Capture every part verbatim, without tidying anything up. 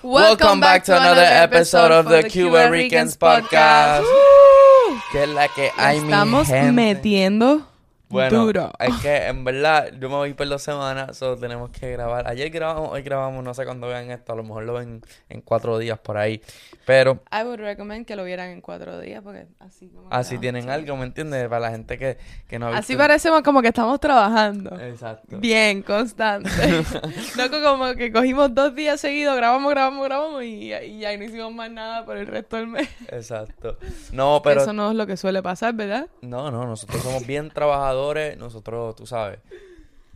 Welcome back to another episode of the Chubarricas Podcast. Que es la que hay, mi gente. Estamos metiendo bueno, duro. Es que en verdad yo me voy por dos semanas, so tenemos que grabar. Ayer grabamos, hoy grabamos, no sé cuándo vean esto, a lo mejor lo ven en cuatro días por ahí. Pero I would recommend que lo vieran en cuatro días porque así como así tienen chico. Algo, ¿me entiendes? Para la gente que, que no ha visto. Así parecemos como que estamos trabajando. Exacto. Bien, constante. No como que cogimos dos días seguidos, grabamos, grabamos, grabamos y, y ya no hicimos más nada por el resto del mes. Exacto. No, pero eso no es lo que suele pasar, ¿verdad? No, no, nosotros somos bien trabajadores. Nosotros, tú sabes,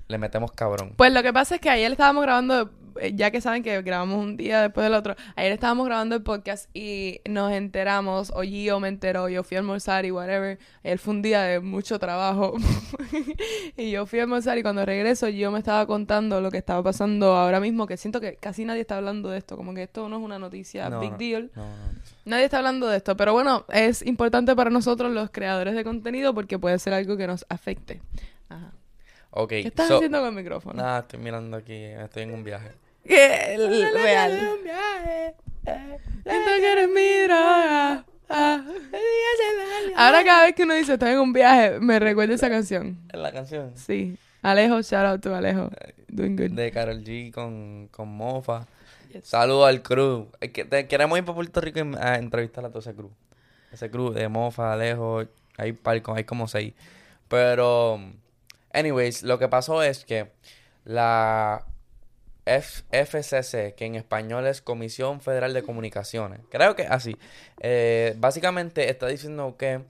le metemos cabrón. Pues lo que pasa es que ayer estábamos grabando, ya que saben que grabamos un día después del otro, ayer estábamos grabando el podcast y nos enteramos, o Gio me enteró, yo fui a almorzar y whatever, él fue un día de mucho trabajo y yo fui a almorzar y cuando regreso yo me estaba contando lo que estaba pasando ahora mismo, que siento que casi nadie está hablando de esto, como que esto no es una noticia no, big deal, no, no, no. Nadie está hablando de esto, pero bueno, es importante para nosotros los creadores de contenido porque puede ser algo que nos afecte. Ajá. Okay, ¿qué estás so, haciendo con el micrófono? Nada, estoy mirando aquí, estoy en un viaje. ¿Qué? Real. Estoy en un viaje. Siento que eres mi droga. Ahora cada vez que uno dice estoy en un viaje, me recuerda esa canción. ¿La canción? Sí. Alejo, shout out to Alejo. Doing good. De Karol G con, con Mofa. Yes. Saludos al crew. Queremos ir para Puerto Rico a entrevistar a todo ese crew. Ese crew de Mofa, Alejo, hay, par, hay como seis. Pero anyways, lo que pasó es que la F- FCC, que en español es Comisión Federal de Comunicaciones, creo que así, eh, básicamente está diciendo que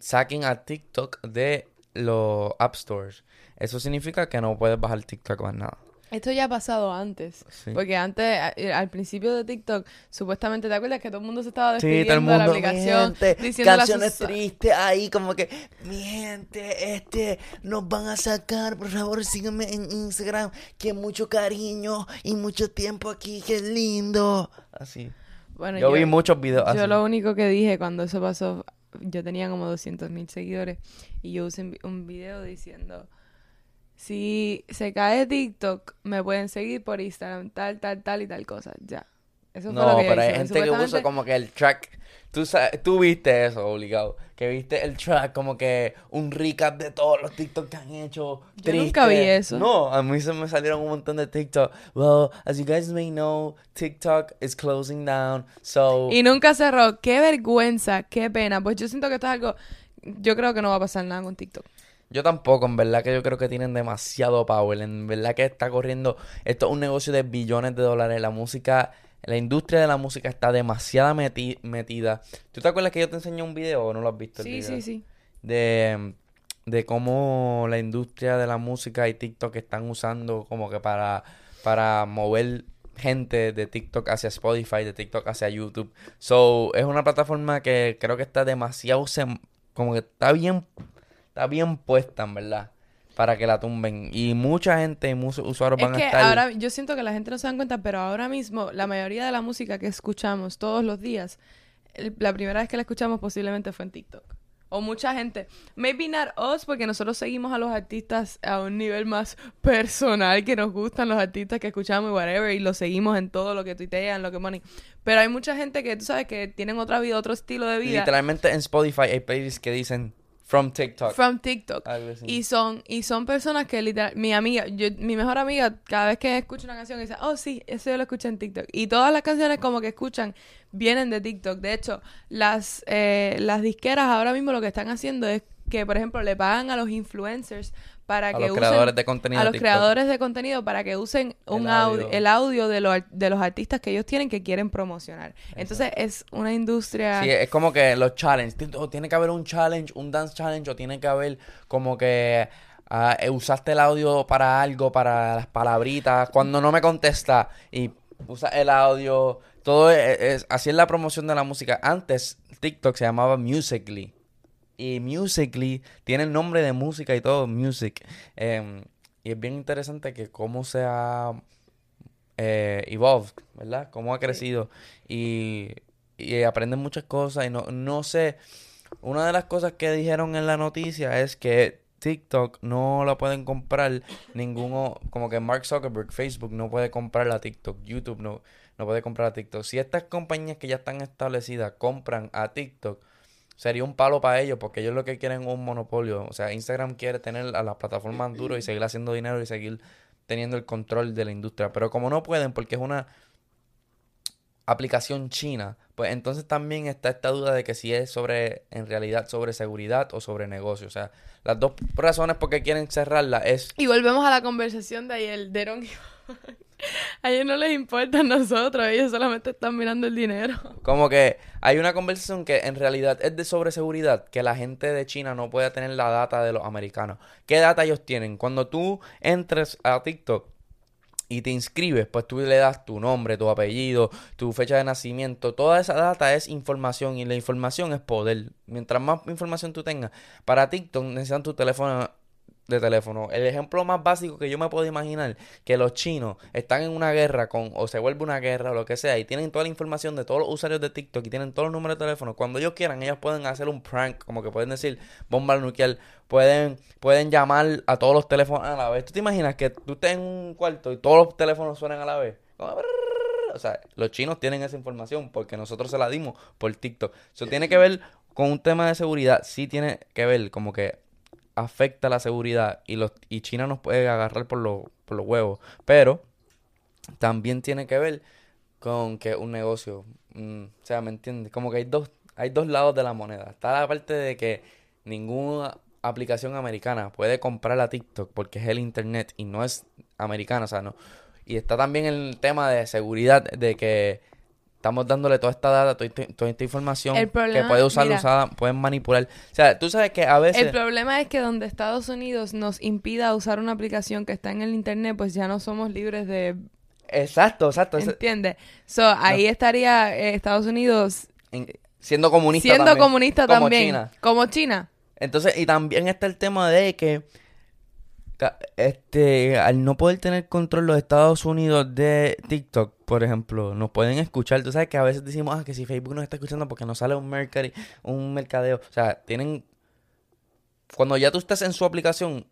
saquen a TikTok de los App Stores. Eso significa que no puedes bajar TikTok más nada. Esto ya ha pasado antes, sí. Porque antes, a, al principio de TikTok, supuestamente, ¿te acuerdas que todo el mundo se estaba despidiendo sí, todo el mundo, de la aplicación? Gente, diciendo canciones sus tristes ahí, como que, mi gente, este, nos van a sacar, por favor, síganme en Instagram, que mucho cariño y mucho tiempo aquí, que lindo. Así. Bueno, yo, yo vi muchos videos así. Yo lo único que dije cuando eso pasó, yo tenía como doscientos mil seguidores, y yo hice un video diciendo, si se cae TikTok, me pueden seguir por Instagram, tal, tal, tal y tal cosa, ya. Eso fue no, lo que pero yo hay gente que usa como que el track. Tú, tú viste eso, obligado. Que viste el track como que un recap de todos los TikTok que han hecho. Yo triste. Nunca vi eso. No, a mí se me salieron un montón de TikTok. Well, as you guys may know, TikTok is closing down, so. Y nunca cerró. Qué vergüenza, qué pena. Pues yo siento que esto es algo. Yo creo que no va a pasar nada con TikTok. Yo tampoco, en verdad que yo creo que tienen demasiado power, en verdad que está corriendo, esto es un negocio de billones de dólares, la música, la industria de la música está demasiado meti- metida. ¿Tú te acuerdas que yo te enseñé un video o no lo has visto? Sí, el video? sí, sí. De, de cómo la industria de la música y TikTok están usando como que para, para mover gente de TikTok hacia Spotify, de TikTok hacia YouTube. So, es una plataforma que creo que está demasiado, sem- como que está bien... Está bien puesta, en verdad, para que la tumben. Y mucha gente y muchos usuarios van a estar... Es que ahora, yo siento que la gente no se da cuenta, pero ahora mismo, la mayoría de la música que escuchamos todos los días, el, la primera vez que la escuchamos posiblemente fue en TikTok. O mucha gente. Maybe not us, porque nosotros seguimos a los artistas a un nivel más personal, que nos gustan los artistas que escuchamos y whatever, y los seguimos en todo lo que tuitean, lo que money. Pero hay mucha gente que, tú sabes, que tienen otra vida, otro estilo de vida. Literalmente en Spotify hay playlists que dicen... From TikTok. From TikTok. Y son, y son personas que literal... Mi amiga, yo, mi mejor amiga, cada vez que escucha una canción, dice, oh, sí, eso yo lo escuché en TikTok. Y todas las canciones como que escuchan vienen de TikTok. De hecho, las, eh, las disqueras ahora mismo lo que están haciendo es que, por ejemplo, le pagan a los influencers para a que los usen... Creadores de contenido a los TikTok. creadores de contenido para que usen un el audio, audio, el audio de, lo, de los artistas que ellos tienen que quieren promocionar. Exacto. Entonces, es una industria... Sí, es como que los challenges. Tiene que haber un challenge, un dance challenge, o tiene que haber como que... Uh, usaste el audio para algo, para las palabritas. Cuando no me contesta y usa el audio. Todo es, es... Así es la promoción de la música. Antes, TikTok se llamaba Musical.ly. Y Musical.ly tiene el nombre de música y todo, Music. Eh, y es bien interesante que cómo se ha eh, evolved, ¿verdad? Cómo ha crecido. Y, y aprenden muchas cosas. Y no, no sé, una de las cosas que dijeron en la noticia es que TikTok no la pueden comprar ninguno, como que Mark Zuckerberg, Facebook no puede comprar la TikTok, YouTube no. no puede comprar a TikTok. Si estas compañías que ya están establecidas compran a TikTok, sería un palo para ellos, porque ellos lo que quieren es un monopolio. O sea, Instagram quiere tener a las plataformas duras y seguir haciendo dinero y seguir teniendo el control de la industria. Pero como no pueden, porque es una aplicación china, pues entonces también está esta duda de que si es sobre, en realidad, sobre seguridad o sobre negocio. O sea, las dos razones por qué quieren cerrarla es... Y volvemos a la conversación de ayer, de Ron y Juan. A ellos no les importa a nosotros, ellos solamente están mirando el dinero. Como que hay una conversación que en realidad es de sobre seguridad, que la gente de China no puede tener la data de los americanos. ¿Qué data ellos tienen? Cuando tú entres a TikTok y te inscribes, pues tú le das tu nombre, tu apellido, tu fecha de nacimiento. Toda esa data es información y la información es poder. Mientras más información tú tengas, para TikTok necesitan tu teléfono de teléfono. El ejemplo más básico que yo me puedo imaginar, que los chinos están en una guerra con, o se vuelve una guerra o lo que sea, y tienen toda la información de todos los usuarios de TikTok y tienen todos los números de teléfono. Cuando ellos quieran, ellos pueden hacer un prank, como que pueden decir bomba nuclear. Pueden, pueden llamar a todos los teléfonos a la vez. ¿Tú te imaginas que tú estés en un cuarto y todos los teléfonos suenan a la vez? O sea, los chinos tienen esa información porque nosotros se la dimos por TikTok. Eso tiene que ver con un tema de seguridad. Sí tiene que ver, como que afecta la seguridad y los y China nos puede agarrar por los, por los huevos. Pero también tiene que ver con que un negocio, mm, o sea, ¿me entiendes? Como que hay dos, hay dos lados de la moneda. Está la parte de que ninguna aplicación americana puede comprar a TikTok porque es el internet y no es americana, o sea, no. Y está también el tema de seguridad, de que estamos dándole toda esta data, toda, toda esta información problema, que puede usar, mira, usada, pueden manipular. O sea, tú sabes que a veces... El problema es que donde Estados Unidos nos impida usar una aplicación que está en el internet, pues ya no somos libres de... Exacto, exacto. ¿Entiendes? So, ahí no estaría eh, Estados Unidos... En, siendo comunista siendo también. Siendo comunista como también. China. Como China. Entonces, y también está el tema de que, este, al no poder tener control los Estados Unidos de TikTok, por ejemplo, nos pueden escuchar. Tú sabes que a veces decimos, ah, que si Facebook nos está escuchando porque nos sale un mercari, un mercadeo. O sea, tienen... Cuando ya tú estás en su aplicación,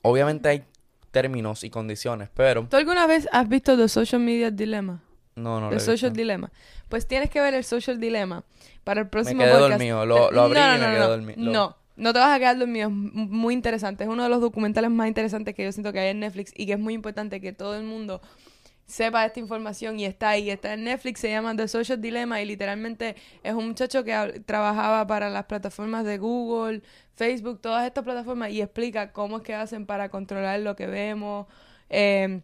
obviamente hay términos y condiciones, pero... ¿Tú alguna vez has visto The Social Media Dilemma? No, no. El Social Dilemma. Pues tienes que ver el Social Dilemma para el próximo podcast. Me quedé dormido. Lo, lo abrí no, no, y me no, quedé no. dormido. Lo... No, no te vas a quedar dormido. Es muy interesante. Es uno de los documentales más interesantes que yo siento que hay en Netflix y que es muy importante que todo el mundo sepa esta información, y está ahí. Está en Netflix, se llama The Social Dilemma y literalmente es un muchacho que trabajaba para las plataformas de Google, Facebook, todas estas plataformas, y explica cómo es que hacen para controlar lo que vemos, eh...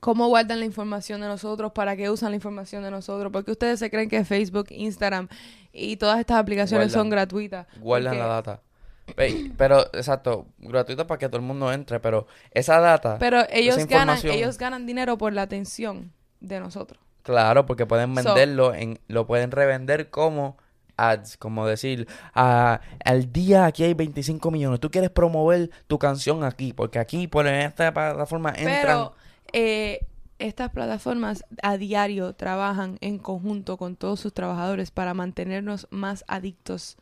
cómo guardan la información de nosotros, para qué usan la información de nosotros, porque ustedes se creen que Facebook, Instagram y todas estas aplicaciones guardan, son gratuitas. Guardan porque... la data. Hey, pero, exacto, gratuita para que todo el mundo entre, pero esa data, pero ellos, esa ganan, ellos ganan dinero por la atención de nosotros. Claro, porque pueden venderlo, so, en, lo pueden revender como ads, como decir, ah, al día aquí hay veinticinco millones, tú quieres promover tu canción aquí, porque aquí, por esta plataforma entran... Pero, Eh, estas plataformas a diario trabajan en conjunto con todos sus trabajadores para mantenernos más adictos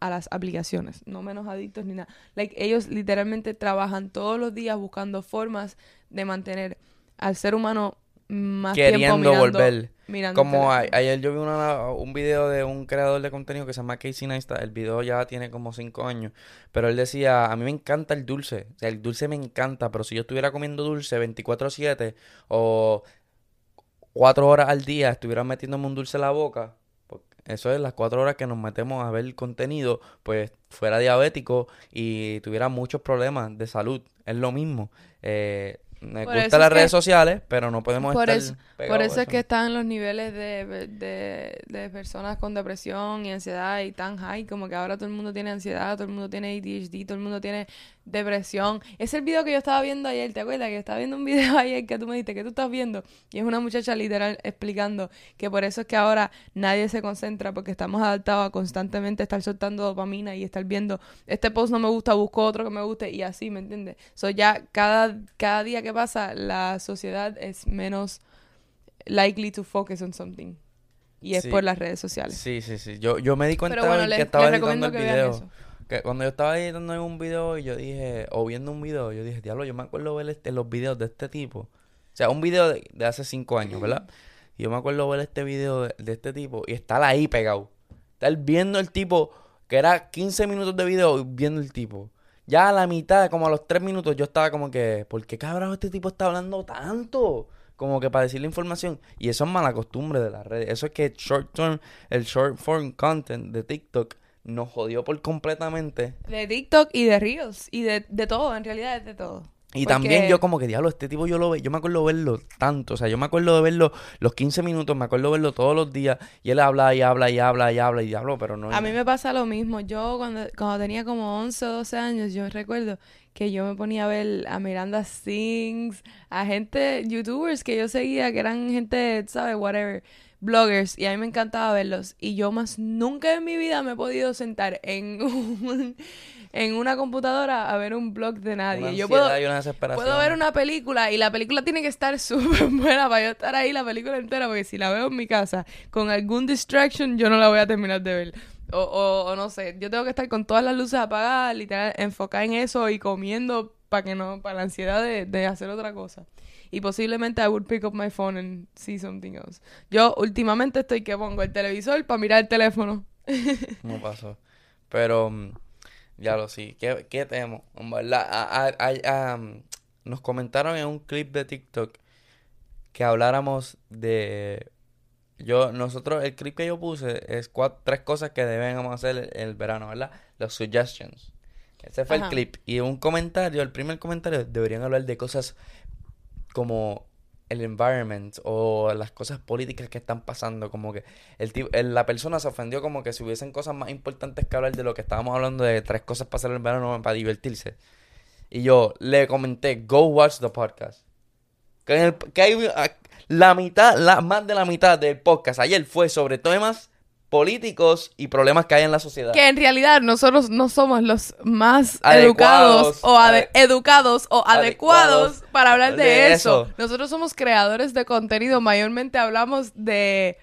a las aplicaciones, no menos adictos ni nada. Like, ellos literalmente trabajan todos los días buscando formas de mantener al ser humano más queriendo tiempo mirando, volver. Mirando como a, ayer yo vi una, un video de un creador de contenido que se llama Casey Neistat. El video ya tiene como cinco años, pero él decía, a mí me encanta el dulce, o sea, el dulce me encanta, pero si yo estuviera comiendo dulce veinticuatro siete o cuatro horas al día, estuviera metiéndome un dulce en la boca, eso es las cuatro horas que nos metemos a ver contenido, pues fuera diabético y tuviera muchos problemas de salud. Es lo mismo, eh... Me por gustan las redes que, sociales, pero no podemos por estar eso, pegados. Por eso, eso es que están los niveles de, de, de personas con depresión y ansiedad y tan high, como que ahora todo el mundo tiene ansiedad, todo el mundo tiene A D H D, todo el mundo tiene depresión. Es el video que yo estaba viendo ayer, ¿te acuerdas? Que estaba viendo un video ayer que tú me dijiste, que tú estás viendo, y es una muchacha literal explicando que por eso es que ahora nadie se concentra, porque estamos adaptados a constantemente estar soltando dopamina y estar viendo, este post no me gusta, busco otro que me guste, y así, ¿me entiendes? So ya cada, cada día que pasa, la sociedad es menos likely to focus on something. Y es sí, por las redes sociales. Sí, sí, sí. Yo, yo me di cuenta bueno, que les, estaba les editando el que video. Que cuando yo estaba editando un video y yo dije, o viendo un video, yo dije, diablo, yo me acuerdo ver este, los videos de este tipo. O sea, un video de, de hace cinco años, ¿verdad? Y yo me acuerdo ver este video de, de este tipo y estar ahí pegado. Estar viendo el tipo, que era quince minutos de video, viendo el tipo. Ya a la mitad, como a los tres minutos, yo estaba como que, ¿por qué cabrón este tipo está hablando tanto? Como que para decir la información. Y eso es mala costumbre de las redes. Eso es que short term, el short form content de TikTok nos jodió por completamente. De TikTok y de Reels. Y de, de todo, en realidad es de todo. Y porque... también yo como que, diablo, este tipo yo lo ve, yo me acuerdo verlo tanto. O sea, yo me acuerdo de verlo los quince minutos, me acuerdo verlo todos los días. Y él habla y habla y habla y habla y habla, pero no... A mí me pasa lo mismo. Yo cuando, cuando tenía como once o doce años, yo recuerdo que yo me ponía a ver a Miranda Sings, a gente, youtubers que yo seguía, que eran gente, ¿sabes? Whatever. Bloggers, y a mí me encantaba verlos. Y yo más nunca en mi vida me he podido sentar en un, en una computadora a ver un blog de nadie. Una yo puedo, y una desesperación. Puedo ver una película y la película tiene que estar súper buena para yo estar ahí la película entera, porque si la veo en mi casa con algún distraction, yo no la voy a terminar de ver. O, o, o no sé, yo tengo que estar con todas las luces apagadas, literal, enfocada en eso y comiendo para que no, para la ansiedad de, de hacer otra cosa. Y posiblemente I would pick up my phone and see something else. Yo últimamente estoy que pongo el televisor para mirar el teléfono. No pasó. Pero, ya lo sí. ¿Qué, qué temo? A, a, a, um, nos comentaron en un clip de TikTok que habláramos de... yo Nosotros, el clip que yo puse es cuatro, tres cosas que debemos hacer el, el verano, ¿verdad? Los suggestions. Ese fue Ajá. el clip. Y un comentario, el primer comentario, deberían hablar de cosas... como el environment o las cosas políticas que están pasando, como que el tipo, el, la persona se ofendió como que si hubiesen cosas más importantes que hablar de lo que estábamos hablando de tres cosas para hacer el verano, para divertirse. Y yo le comenté, go watch the podcast. Que, en el, que hay la mitad, la, más de la mitad del podcast ayer fue sobre temas políticos y problemas que hay en la sociedad. Que en realidad nosotros no somos los más educados o ade- educados o adecuados, adecuados para hablar de, de eso. eso. Nosotros somos creadores de contenido, mayormente hablamos de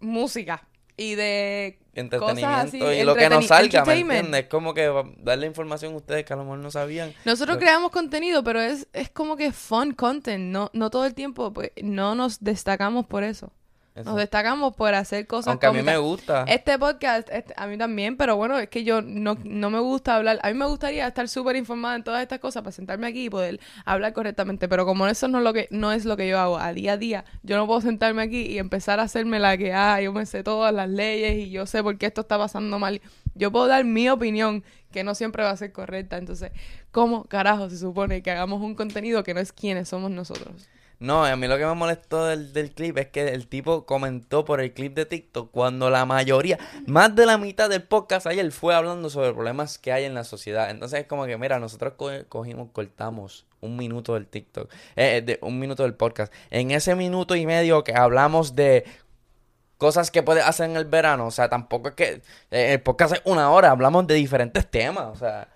música y de entretenimiento cosas así, y entreteni- lo que nos salga, ¿me entiendes? Es como que darle información a ustedes que a lo mejor no sabían. Nosotros pero... creamos contenido, pero es es como que fun content, no no todo el tiempo, pues, no nos destacamos por eso. Eso. Nos destacamos por hacer cosas aunque cómicas. A mí me gusta. Este podcast, este, a mí también, pero bueno, es que yo no, no me gusta hablar. A mí me gustaría estar súper informada en todas estas cosas para sentarme aquí y poder hablar correctamente, pero como eso no es lo que no es lo que yo hago a día a día, yo no puedo sentarme aquí y empezar a hacerme la que, ah, yo me sé todas las leyes y yo sé por qué esto está pasando mal. Yo puedo dar mi opinión, que no siempre va a ser correcta. Entonces, ¿cómo carajo se supone que hagamos un contenido que no es quienes somos nosotros? No, a mí lo que me molestó del, del clip es que el tipo comentó por el clip de TikTok cuando la mayoría, más de la mitad del podcast ayer fue hablando sobre problemas que hay en la sociedad. Entonces es como que, mira, nosotros co- cogimos, cortamos un minuto del TikTok, eh, de, un minuto del podcast. En ese minuto y medio que hablamos de cosas que puedes hacer en el verano, o sea, tampoco es que eh, el podcast es una hora, hablamos de diferentes temas, o sea...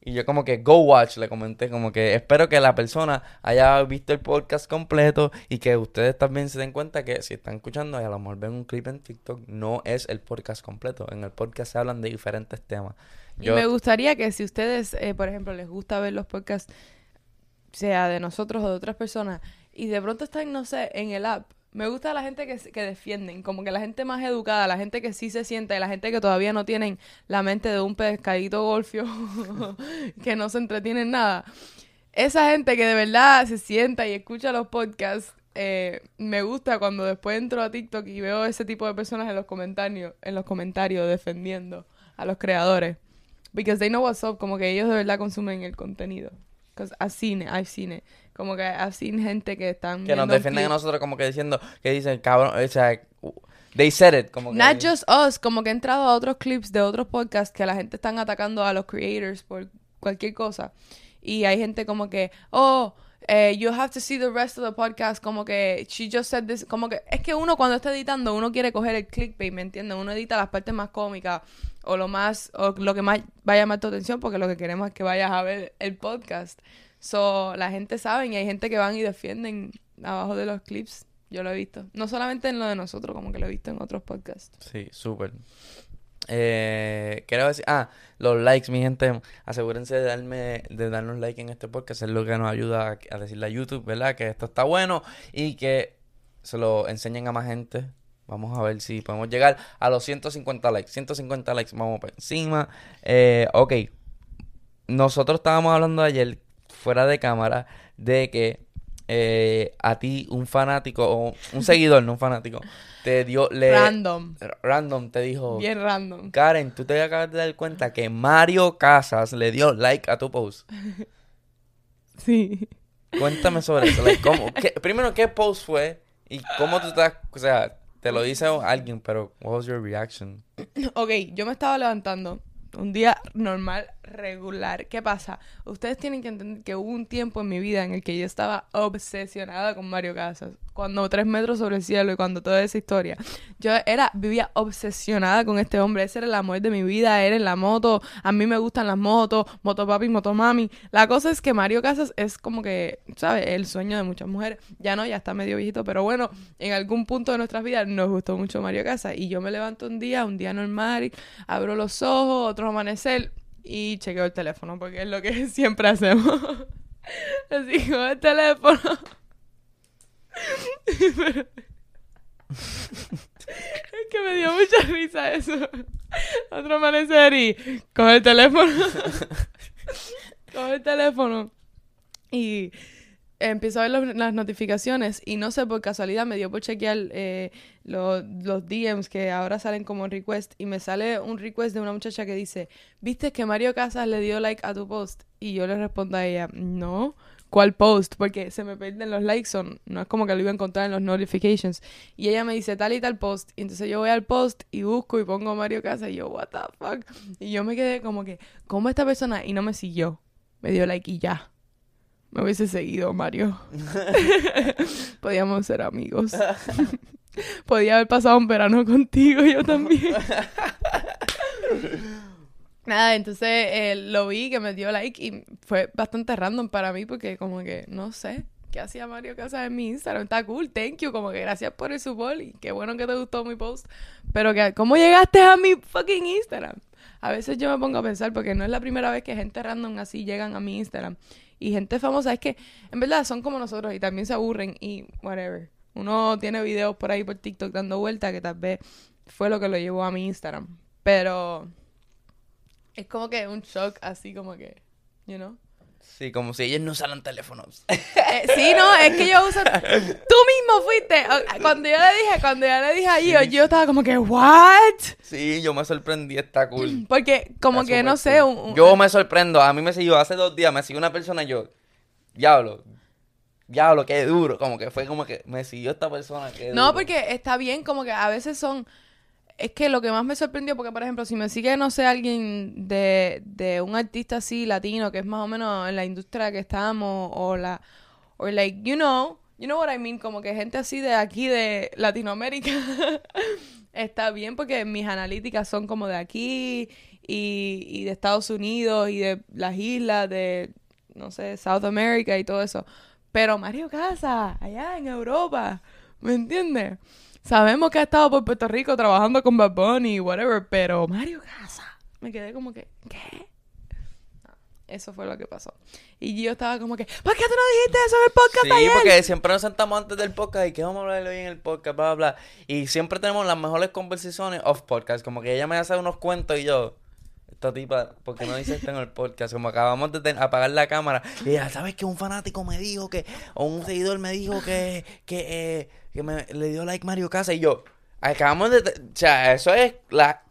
Y yo como que, go watch, le comenté, como que espero que la persona haya visto el podcast completo y que ustedes también se den cuenta que si están escuchando y a lo mejor ven un clip en TikTok, no es el podcast completo. En el podcast se hablan de diferentes temas. Yo... Y me gustaría que si ustedes, eh, por ejemplo, les gusta ver los podcasts, sea de nosotros o de otras personas, y de pronto están, no sé, en el app. Me gusta la gente que, que defienden, como que la gente más educada, la gente que sí se sienta y la gente que todavía no tienen la mente de un pescadito golfio que no se entretiene en nada. Esa gente que de verdad se sienta y escucha los podcasts, eh, me gusta cuando después entro a TikTok y veo ese tipo de personas en los comentarios, en los comentarios defendiendo a los creadores. Because they know what's up, como que ellos de verdad consumen el contenido. Because I've seen it, I've seen it. Como que así gente que están... Que nos defienden a nosotros como que diciendo... Que dicen, cabrón, o sea... They said it, como que... Not just us, como que he entrado a otros clips de otros podcasts que la gente están atacando a los creators por cualquier cosa. Y hay gente como que... Oh, eh, you have to see the rest of the podcast. Como que... She just said this. Como que... Es que uno cuando está editando, uno quiere coger el clickbait, ¿me entiendes? Uno edita las partes más cómicas o lo más... O lo que más va a llamar tu atención porque lo que queremos es que vayas a ver el podcast. So, la gente sabe y hay gente que van y defienden abajo de los clips. Yo lo he visto. No solamente en lo de nosotros, como que lo he visto en otros podcasts. Sí, súper. Eh, quiero decir... Ah, los likes, mi gente. Asegúrense de darme de darnos like en este podcast. Es lo que nos ayuda a, a decirle a YouTube, ¿verdad? Que esto está bueno y que se lo enseñen a más gente. Vamos a ver si podemos llegar a los ciento cincuenta likes. ciento cincuenta likes, vamos para encima. Eh, ok. Nosotros estábamos hablando ayer, fuera de cámara, de que eh, a ti un fanático, o un seguidor, no un fanático, te dio... Le, random. Random, te dijo... Bien random. Karen, tú te acabas de dar cuenta que Mario Casas le dio like a tu post. Sí. Cuéntame sobre eso. Like, ¿cómo, qué, primero, ¿qué post fue? Y cómo tú estás... O sea... Te lo dice alguien, pero what was your reaction? Ok, yo me estaba levantando un día normal, regular. ¿Qué pasa? Ustedes tienen que entender que hubo un tiempo en mi vida en el que yo estaba obsesionada con Mario Casas. Cuando Tres metros sobre el cielo y cuando toda esa historia. Yo era, vivía obsesionada con este hombre. Ese era el amor de mi vida. Era en la moto. A mí me gustan las motos. Motopapi, motomami. La cosa es que Mario Casas es como que, ¿sabes? El sueño de muchas mujeres. Ya no, ya está medio viejito. Pero bueno, en algún punto de nuestras vidas nos gustó mucho Mario Casas. Y yo me levanto un día, un día normal. Y abro los ojos, otro amanecer. Y chequeo el teléfono. Porque es lo que siempre hacemos. Así como el teléfono... Es que me dio mucha risa eso. Otro amanecer y coge el teléfono. Coge el teléfono y empiezo a ver los, las notificaciones. Y no sé, por casualidad me dio por chequear eh, lo, los D Ms que ahora salen como request. Y me sale un request de una muchacha que dice: ¿viste que Mario Casas le dio like a tu post? Y yo le respondo a ella: no. ¿Cuál post? Porque se me pierden los likes, son, no es como que lo iba a encontrar en los notifications. Y ella me dice tal y tal post. Y entonces yo voy al post y busco y pongo Mario Casas. Y yo, what the fuck. Y yo me quedé como que, ¿cómo esta persona? Y no me siguió. Me dio like y ya. Me hubiese seguido, Mario. Podíamos ser amigos. Podía haber pasado un verano contigo, yo también. Nada, entonces eh, lo vi que me dio like y fue bastante random para mí porque como que, no sé, ¿qué hacía Mario Casas en mi Instagram? Está cool, thank you, como que gracias por el support y qué bueno que te gustó mi post. Pero que, ¿cómo llegaste a mi fucking Instagram? A veces yo me pongo a pensar porque no es la primera vez que gente random así llegan a mi Instagram. Y gente famosa es que, en verdad, son como nosotros y también se aburren y whatever. Uno tiene videos por ahí por TikTok dando vueltas que tal vez fue lo que lo llevó a mi Instagram. Pero... es como que un shock, así como que, you know. Sí, como si ellos no usaran teléfonos. Eh, sí, no, es que yo uso... Tú mismo fuiste. Cuando yo le dije, cuando yo le dije a Gio, sí. Yo estaba como que, ¿what? Sí, yo me sorprendí, está cool. Porque como está que, no cool. Sé... Un, un... Yo me sorprendo. A mí me siguió hace dos días, me siguió una persona y yo, diablo... diablo, qué duro. Como que fue como que me siguió esta persona, qué no, duro. Porque está bien, como que a veces son... Es que lo que más me sorprendió, porque por ejemplo, si me sigue, no sé, alguien de, de un artista así latino, que es más o menos en la industria que estamos, o la, or like, you know, you know what I mean, como que gente así de aquí, de Latinoamérica, está bien, porque mis analíticas son como de aquí, y, y de Estados Unidos, y de las islas, de, no sé, South America y todo eso, pero Mario Casas, allá en Europa, ¿me entiendes? Sabemos que ha estado por Puerto Rico trabajando con Bad Bunny y whatever, pero Mario Casas. Me quedé como que, ¿qué? No, eso fue lo que pasó. Y yo estaba como que, ¿por qué tú no dijiste eso en el podcast sí, ayer? Sí, porque siempre nos sentamos antes del podcast y que vamos a hablar hoy en el podcast, bla, bla, bla. Y siempre tenemos las mejores conversaciones off podcast. Como que ella me hace unos cuentos y yo... Esta tipa, porque no dice esto en el podcast, como acabamos de ten- apagar la cámara. Y ella, ¿sabes que un fanático me dijo que, o un seguidor me dijo que, que, eh, que me, le dio like Mario Casas? Y yo, acabamos de, te- o sea, eso es la,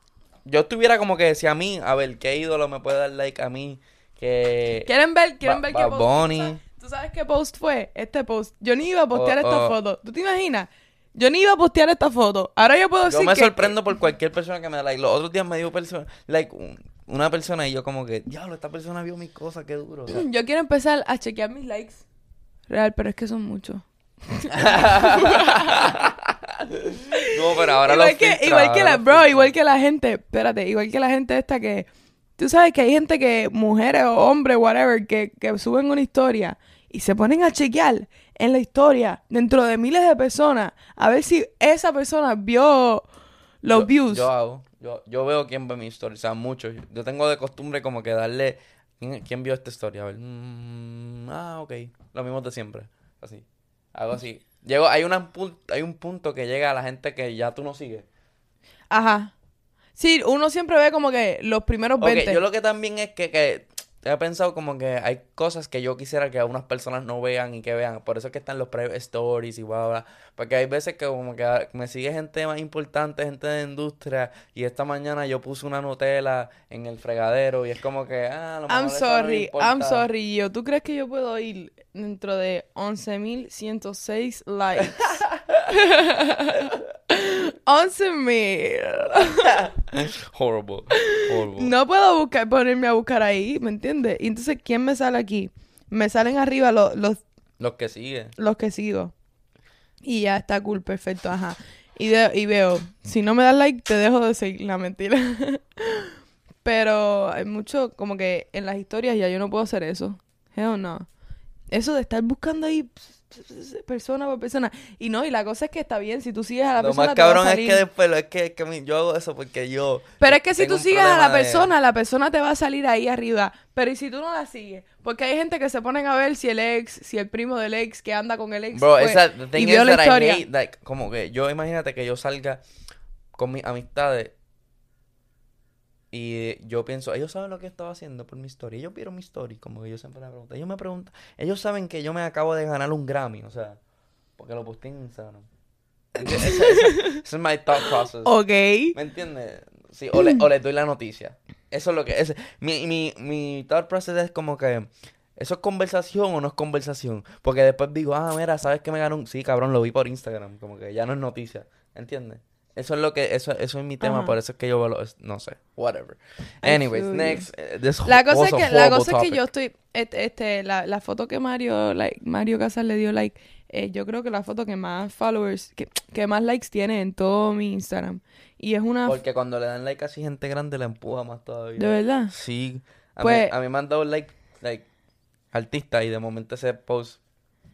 yo estuviera como que decía a mí, a ver, ¿qué ídolo me puede dar like a mí? Que ¿Quieren ver, quieren ba- ver qué post? Bonnie. ¿Tú sabes, ¿Tú sabes qué post fue? Este post, yo ni iba a postear oh, esta oh. foto, ¿tú te imaginas? Yo ni iba a postear esta foto. Ahora yo puedo decir que... Yo me sorprendo que... por cualquier persona que me da like. Los otros días me dio persona, like un, una persona y yo como que... Diablo, esta persona vio mis cosas, qué duro. O sea. Yo quiero empezar a chequear mis likes. Real, pero es que son muchos. No, pero ahora igual los que, filtra, Igual que la... Bro, igual que la gente... Espérate, igual que la gente esta que... Tú sabes que hay gente que... Mujeres o hombres, whatever, que, que suben una historia... Y se ponen a chequear en la historia dentro de miles de personas a ver si esa persona vio los yo, views. Yo hago. Yo, yo veo quién ve mi historia. O sea, muchos. Yo tengo de costumbre como que darle... ¿Quién, quién vio esta historia? A ver. Mm, ah, ok. Lo mismo de siempre. Así. algo así. Llego, hay, una, hay un punto que llega a la gente que ya tú no sigues. Ajá. Sí, uno siempre ve como que los primeros veinte. Okay, yo lo que también es que, que he pensado como que hay cosas que yo quisiera que algunas personas no vean y que vean. Por eso es que están los private stories y bla, bla. Porque hay veces que como que me sigue gente más importante, gente de industria. Y esta mañana yo puse una Nutella en el fregadero y es como que... ah, lo I'm sorry, no I'm sorry, yo. ¿Tú crees que yo puedo ir dentro de once mil ciento seis likes? once mil Horrible, horrible. No puedo buscar, ponerme a buscar ahí, ¿me entiendes? Y entonces, ¿quién me sale aquí? Me salen arriba los... Los, los que siguen. Los que sigo. Y ya está cool, perfecto, ajá. Y, de, y veo, si no me das like, te dejo de seguir, la mentira. Pero hay mucho, como que en las historias ya yo no puedo hacer eso. Hell no. Eso de estar buscando ahí... persona por persona. Y no, y la cosa es que está bien, si tú sigues a la lo persona, lo más cabrón te va a salir. Es que después es que, es que yo hago eso porque yo pero es que si tú sigues a la persona de... la persona te va a salir ahí arriba. Pero y si tú no la sigues, porque hay gente que se ponen a ver si el ex, si el primo del ex que anda con el ex, bro, pues, esa, y vio la historia hate, like, como que yo, imagínate que yo salga con mis amistades y yo pienso, ellos saben lo que estaba haciendo por mi story. Ellos vieron mi story, como que yo siempre la pregunto. Ellos me preguntan, ellos saben que yo me acabo de ganar un Grammy, o sea, porque lo posté en Instagram. Ese es my thought process. Ok. ¿Me entiendes? Sí, o, le, o les doy la noticia. Eso es lo que es. Mi, mi, mi thought process es como que, ¿eso es conversación o no es conversación? Porque después digo, ah, mira, ¿sabes que me ganó un...? Sí, cabrón, lo vi por Instagram, como que ya no es noticia. ¿Entiendes? Eso es lo que, eso, eso es mi tema, ajá. Por eso es que yo, no sé, whatever. Anyways, next, this la cosa was es que, a horrible La cosa topic. Es que yo estoy, este, este la, la foto que Mario, like, Mario Casas le dio like, eh, yo creo que la foto que más followers, que, que más likes tiene en todo mi Instagram. Y es una... Porque cuando le dan like a gente grande, la empuja más todavía. ¿De verdad? Sí. A, pues, mí, a mí me han dado like, like, artista, y de momento ese post...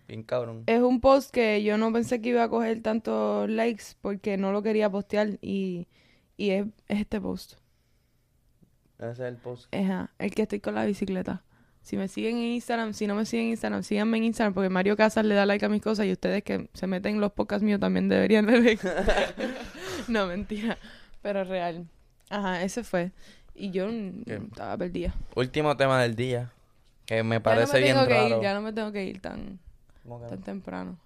bien cabrón. Es un post que yo no pensé que iba a coger tantos likes porque no lo quería postear y, y es, es este post. Ese es el post. Ajá, el que estoy con la bicicleta. Si me siguen en Instagram, si no me siguen en Instagram, síganme en Instagram porque Mario Casas le da like a mis cosas y ustedes que se meten en los podcasts míos también deberían de like. No, mentira, pero real. Ajá, ese fue. Y yo okay. Estaba perdida. Último tema del día, que me parece bien raro. Ya no me tengo que ir, ya no me tengo que ir tan... tan temprano.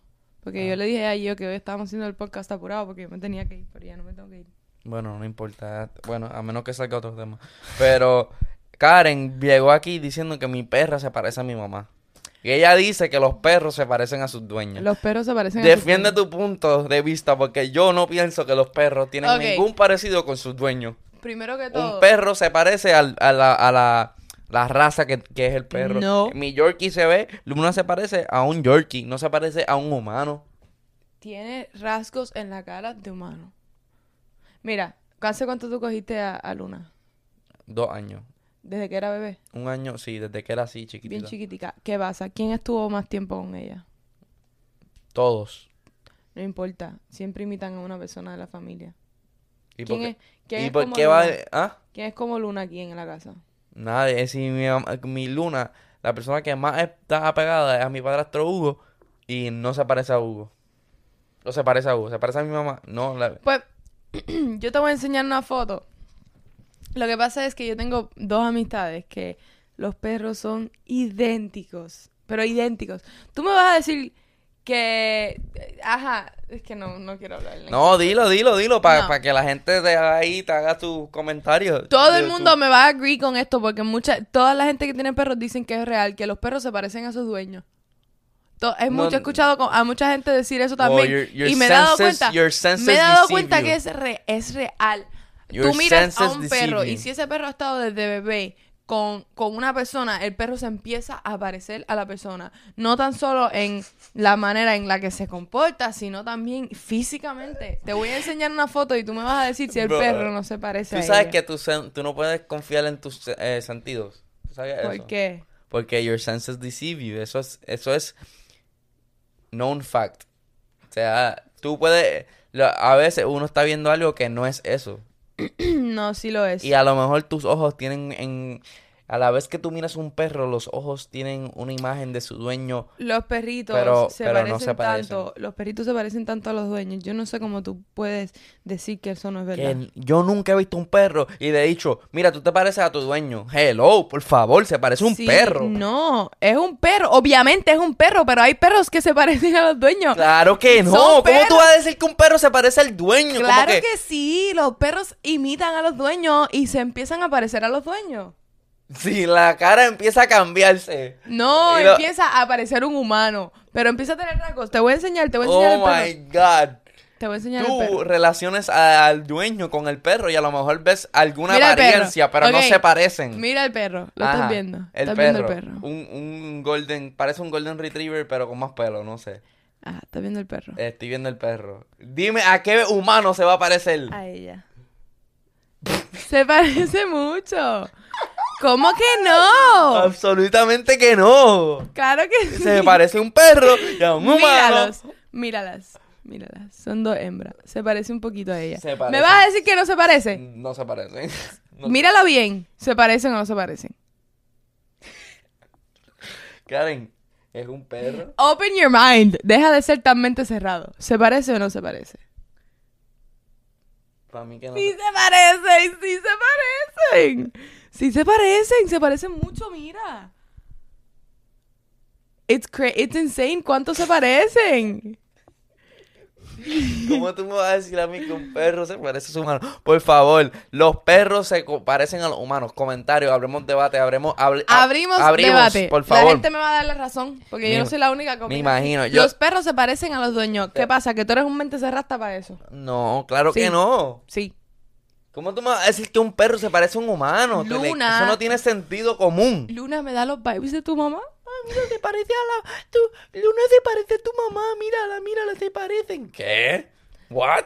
Porque ah. yo le dije a yo que hoy estábamos haciendo el podcast apurado porque yo me tenía que ir, pero ya no me tengo que ir. Bueno, no importa. Bueno, a menos que salga otro tema. Pero Karen llegó aquí diciendo que mi perra se parece a mi mamá. Y ella dice que los perros se parecen a sus dueños. Los perros se parecen Defiende a sus dueños. Defiende tu punto de vista porque yo no pienso que los perros tienen okay. ningún parecido con sus dueños. Primero que todo. Un perro se parece al, a la... A la La raza que, que es el perro. No. Mi Yorkie se ve... Luna se parece a un Yorkie. No se parece a un humano. Tiene rasgos en la cara de humano. Mira, ¿hace cuánto tú cogiste a, a Luna? Dos años. ¿Desde que era bebé? Un año, sí. Desde que era así, chiquitita. Bien chiquitica. ¿Qué pasa? ¿Quién estuvo más tiempo con ella? Todos. No importa. Siempre imitan a una persona de la familia. ¿Y ¿Quién por qué, es, ¿quién ¿Y es por como qué Luna? Va...? ¿Ah? ¿Quién es como Luna aquí en la casa? Nadie, es decir, mi, mi Luna, la persona que más está apegada es a mi padrastro Hugo y no se parece a Hugo. No se parece a Hugo, se parece a mi mamá. No, la... Pues, yo te voy a enseñar una foto. Lo que pasa es que yo tengo dos amistades que los perros son idénticos, pero idénticos. Tú me vas a decir que... Ajá, es que no, no quiero hablar. No, dilo, dilo, dilo, para no. pa que la gente de ahí te haga tus comentarios. Todo de, el mundo tu... me va a agree con esto, porque mucha, toda la gente que tiene perros dicen que es real, que los perros se parecen a sus dueños. To, es no, mucho, he escuchado con, a mucha gente decir eso también. Well, your, your y me he dado cuenta, me he dado cuenta que es, re, es real. Your Tú miras a un perro y si ese perro ha estado desde bebé... Con, con una persona, el perro se empieza a parecer a la persona. No tan solo en la manera en la que se comporta, sino también físicamente. Te voy a enseñar una foto y tú me vas a decir si el Bro, perro no se parece a ella. Tú sabes que tú, tú no puedes confiar en tus eh, sentidos. ¿Tú sabes eso? ¿Por qué? Porque your senses deceive you. Eso es, eso es known fact. O sea, tú puedes... A veces uno está viendo algo que no es eso. No, sí lo es. Y a lo mejor tus ojos tienen en, a la vez que tú miras un perro, los ojos tienen una imagen de su dueño. Los perritos pero, se pero parecen no se tanto, parecen. Los perritos se parecen tanto a los dueños. Yo no sé cómo tú puedes decir que eso no es verdad. Que yo nunca he visto un perro y le he dicho, mira, tú te pareces a tu dueño. Hello, por favor, se parece a un sí, perro. No, es un perro. Obviamente es un perro, pero hay perros que se parecen a los dueños. Claro que no. ¿Cómo tú vas a decir que un perro se parece al dueño? Claro que... que sí, los perros imitan a los dueños y se empiezan a parecer a los dueños. Sí, la cara empieza a cambiarse. No, lo... empieza a aparecer un humano. Pero empieza a tener rasgos. Te voy a enseñar, te voy a enseñar oh el perro. Oh my God. Te voy a enseñar Tú el perro. Relaciones a, al dueño con el perro y a lo mejor ves alguna Mira apariencia, pero okay. no se parecen. Mira el perro, lo Ajá, estás viendo. El estás perro. Viendo el perro. Un, un golden, parece un golden retriever, pero con más pelo, no sé. Ajá, estás viendo el perro. Estoy viendo el perro. Dime, ¿a qué humano se va a parecer? A ella. Se parece mucho. ¿Cómo que no? Absolutamente que no. Claro que sí. Se parece a un perro y a un humano. Míralos, míralas, míralas. Son dos hembras. Se parece un poquito a ella. Se ¿Me vas a decir que no se parecen? No se parecen. No. Míralo bien. ¿Se parecen o no se parecen? Karen, ¿es un perro? Open your mind. Deja de ser tan mente cerrado. ¿Se parece o no se parece? Para mí que no. Sí se parecen, sí se parecen. Sí se parecen, se parecen mucho, mira. It's cra- it's insane, ¿cuántos se parecen? ¿Cómo tú me vas a decir a mí que un perro se parece a su humano? Por favor, los perros se co- parecen a los humanos. Comentarios, abrimos debate, abrimos... Abri- abrimos, abrimos debate. Por favor. La gente me va a dar la razón, porque me, yo no soy la única que opina. Me imagino. Yo... Los perros se parecen a los dueños. ¿Qué pasa? ¿Que tú eres un mente cerrada para eso? No, claro sí. que no. Sí. ¿Cómo tú me vas a decir que un perro se parece a un humano? Luna. Eso no tiene sentido común. Luna, ¿me da los vibes de tu mamá? Ay, mira, se parece a la... Tu... Luna se parece a tu mamá. Mírala, mírala, se parecen. ¿Qué? ¿What?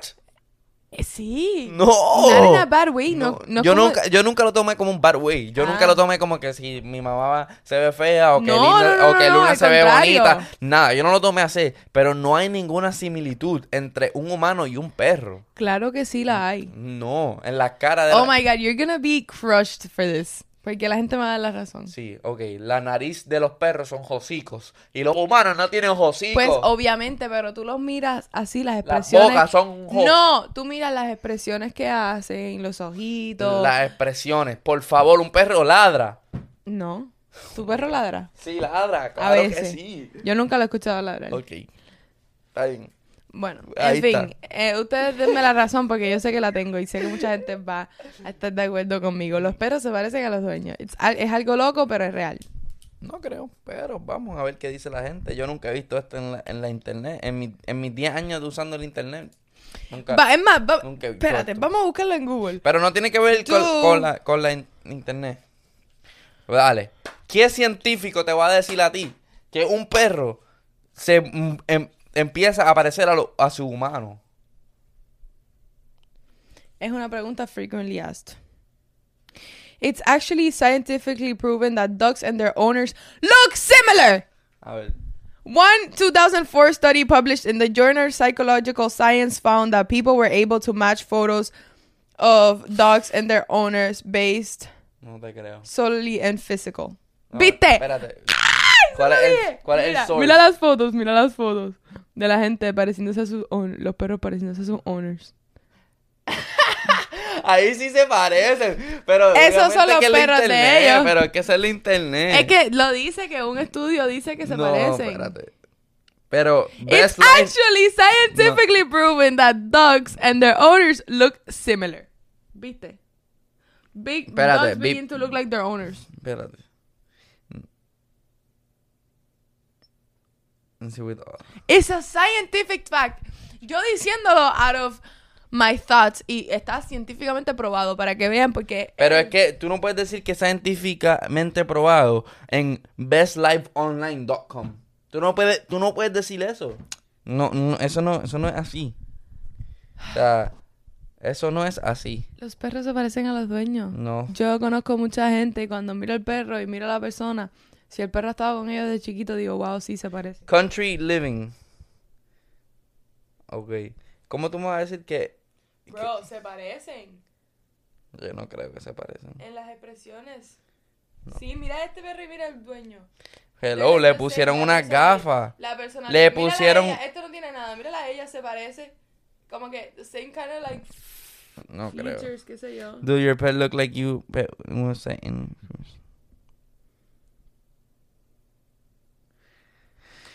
Eh, sí. No. Not in a bad way. No, no, no yo, como... nunca, yo nunca lo tomé como un bad way. Yo ah. nunca lo tomé como que si mi mamá se ve fea o que, no, Lina, no, no, o que no, Luna se contrario. Ve bonita. Nada, yo no lo tomé así. Pero no hay ninguna similitud entre un humano y un perro. Claro que sí la hay. No, en la cara de... Oh la... my God, you're gonna be crushed for this. Porque la gente me da la razón. Sí, ok. La nariz de los perros son hocicos. Y los humanos no tienen hocicos. Pues obviamente, pero tú los miras así, las expresiones. Las bocas son ho- No, tú miras las expresiones que hacen, los ojitos. Las expresiones. Por favor, ¿un perro ladra? No. ¿Tu perro ladra? Sí, ladra. Claro a veces. Que sí. Yo nunca lo he escuchado ladrar. Ok. Está bien. Bueno, Ahí en fin, eh, ustedes denme la razón porque yo sé que la tengo y sé que mucha gente va a estar de acuerdo conmigo. Los perros se parecen a los dueños. It's, es algo loco, pero es real. No creo, pero vamos a ver qué dice la gente. Yo nunca he visto esto en la, en la internet, en, mi, en mis diez años de usando el internet. Nunca, va, es más, va, nunca espérate, esto. Vamos a buscarlo en Google. Pero no tiene que ver con, con la, con la in, internet. Dale, ¿qué científico te va a decir a ti que un perro se... Em, empieza a parecer a, lo, a su humano? Es una pregunta frequently asked. It's actually scientifically proven that dogs and their owners look similar. A ver. One two thousand four study published in the journal Psychological Science found that people were able to match photos of dogs and their owners based no te creo. solely and physical. No, ¿Viste? Espérate. ¿Cuál es el, cuál es mira, el source? Mira las fotos, mira las fotos de la gente pareciéndose a sus owners, los perros pareciéndose a sus owners. Ahí sí se parecen, pero esos son los que perros internet, de ellos. Pero es que es el internet. Es que lo dice que un estudio dice que se no, parecen. Espérate. Pero it's line... actually scientifically no. proven that dogs and their owners look similar. ¿Viste? Big espérate, dogs begin be... to look like their owners. Espérate. It's a scientific fact. Yo diciéndolo out of my thoughts. Y está científicamente probado para que vean porque... Pero eh, es que tú no puedes decir que es científicamente probado en best life online dot com. Tú no puedes, tú no puedes decir eso. No, no, eso no, eso no es así. O sea, eso no es así. Los perros se parecen a los dueños. No. Yo conozco mucha gente y cuando miro al perro y miro a la persona... Si el perro ha estado con ellos de chiquito, digo, wow, sí se parece. Country living. Ok. ¿Cómo tú me vas a decir que...? Bro, que... ¿se parecen? Yo no creo que se parecen. En las expresiones. No. Sí, mira este perro y mira el dueño. Hello, le pusieron unas gafas. La persona le pusieron. Esto no tiene nada, mírala a ella, se parece. Como que, same kind of like. No features, creo. Qué sé yo. Do your pet look like you? Pet, no sé.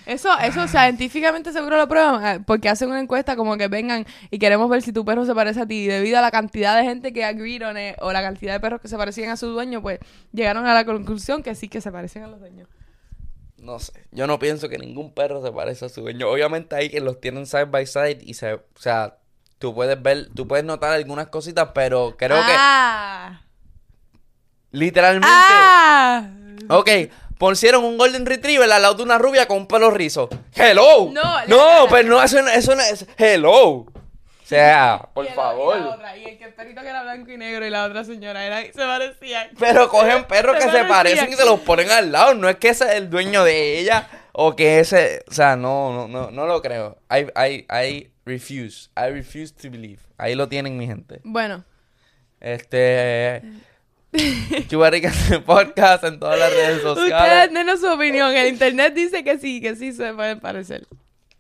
Eso, eso científicamente seguro lo prueban, porque hacen una encuesta como que vengan y queremos ver si tu perro se parece a ti. Y debido a la cantidad de gente que agreed on it, o la cantidad de perros que se parecían a su dueño, pues llegaron a la conclusión que sí que se parecen a los dueños. No sé, yo no pienso que ningún perro se parezca a su dueño. Obviamente hay que los tienen side by side y se, o sea, tú puedes ver, tú puedes notar algunas cositas, pero creo ah. que literalmente. Ah. Ok. Pusieron un Golden Retriever al lado de una rubia con pelo rizo. ¡Hello! No, no pero no, eso no, eso no es... ¡Hello! O sea, por y el, favor. Y, la otra, y el, que el perrito que era blanco y negro y la otra señora era, se parecían. Pero cogen perros se que parecían. Se parecen y se los ponen al lado. No es que ese es el dueño de ella o que ese... O sea, no, no, no, no lo creo. I, I, I refuse. I refuse to believe. Ahí lo tienen, mi gente. Bueno. Este... Chubarricas Podcast en todas las redes sociales. Ustedes denos su opinión. El internet dice que sí, que sí se pueden parecer.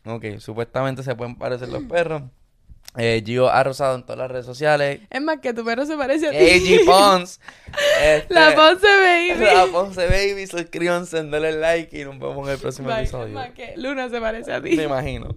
Ok, supuestamente se pueden parecer los perros. Eh, Gio ha rozado en todas las redes sociales. Es más, que tu perro se parece a ti. A G Pons. Este, la Ponce Baby. La Ponce Baby. Suscríbanse, denle like y nos vemos en el próximo Bye. episodio. Es más, que Luna se parece a ti. Me imagino.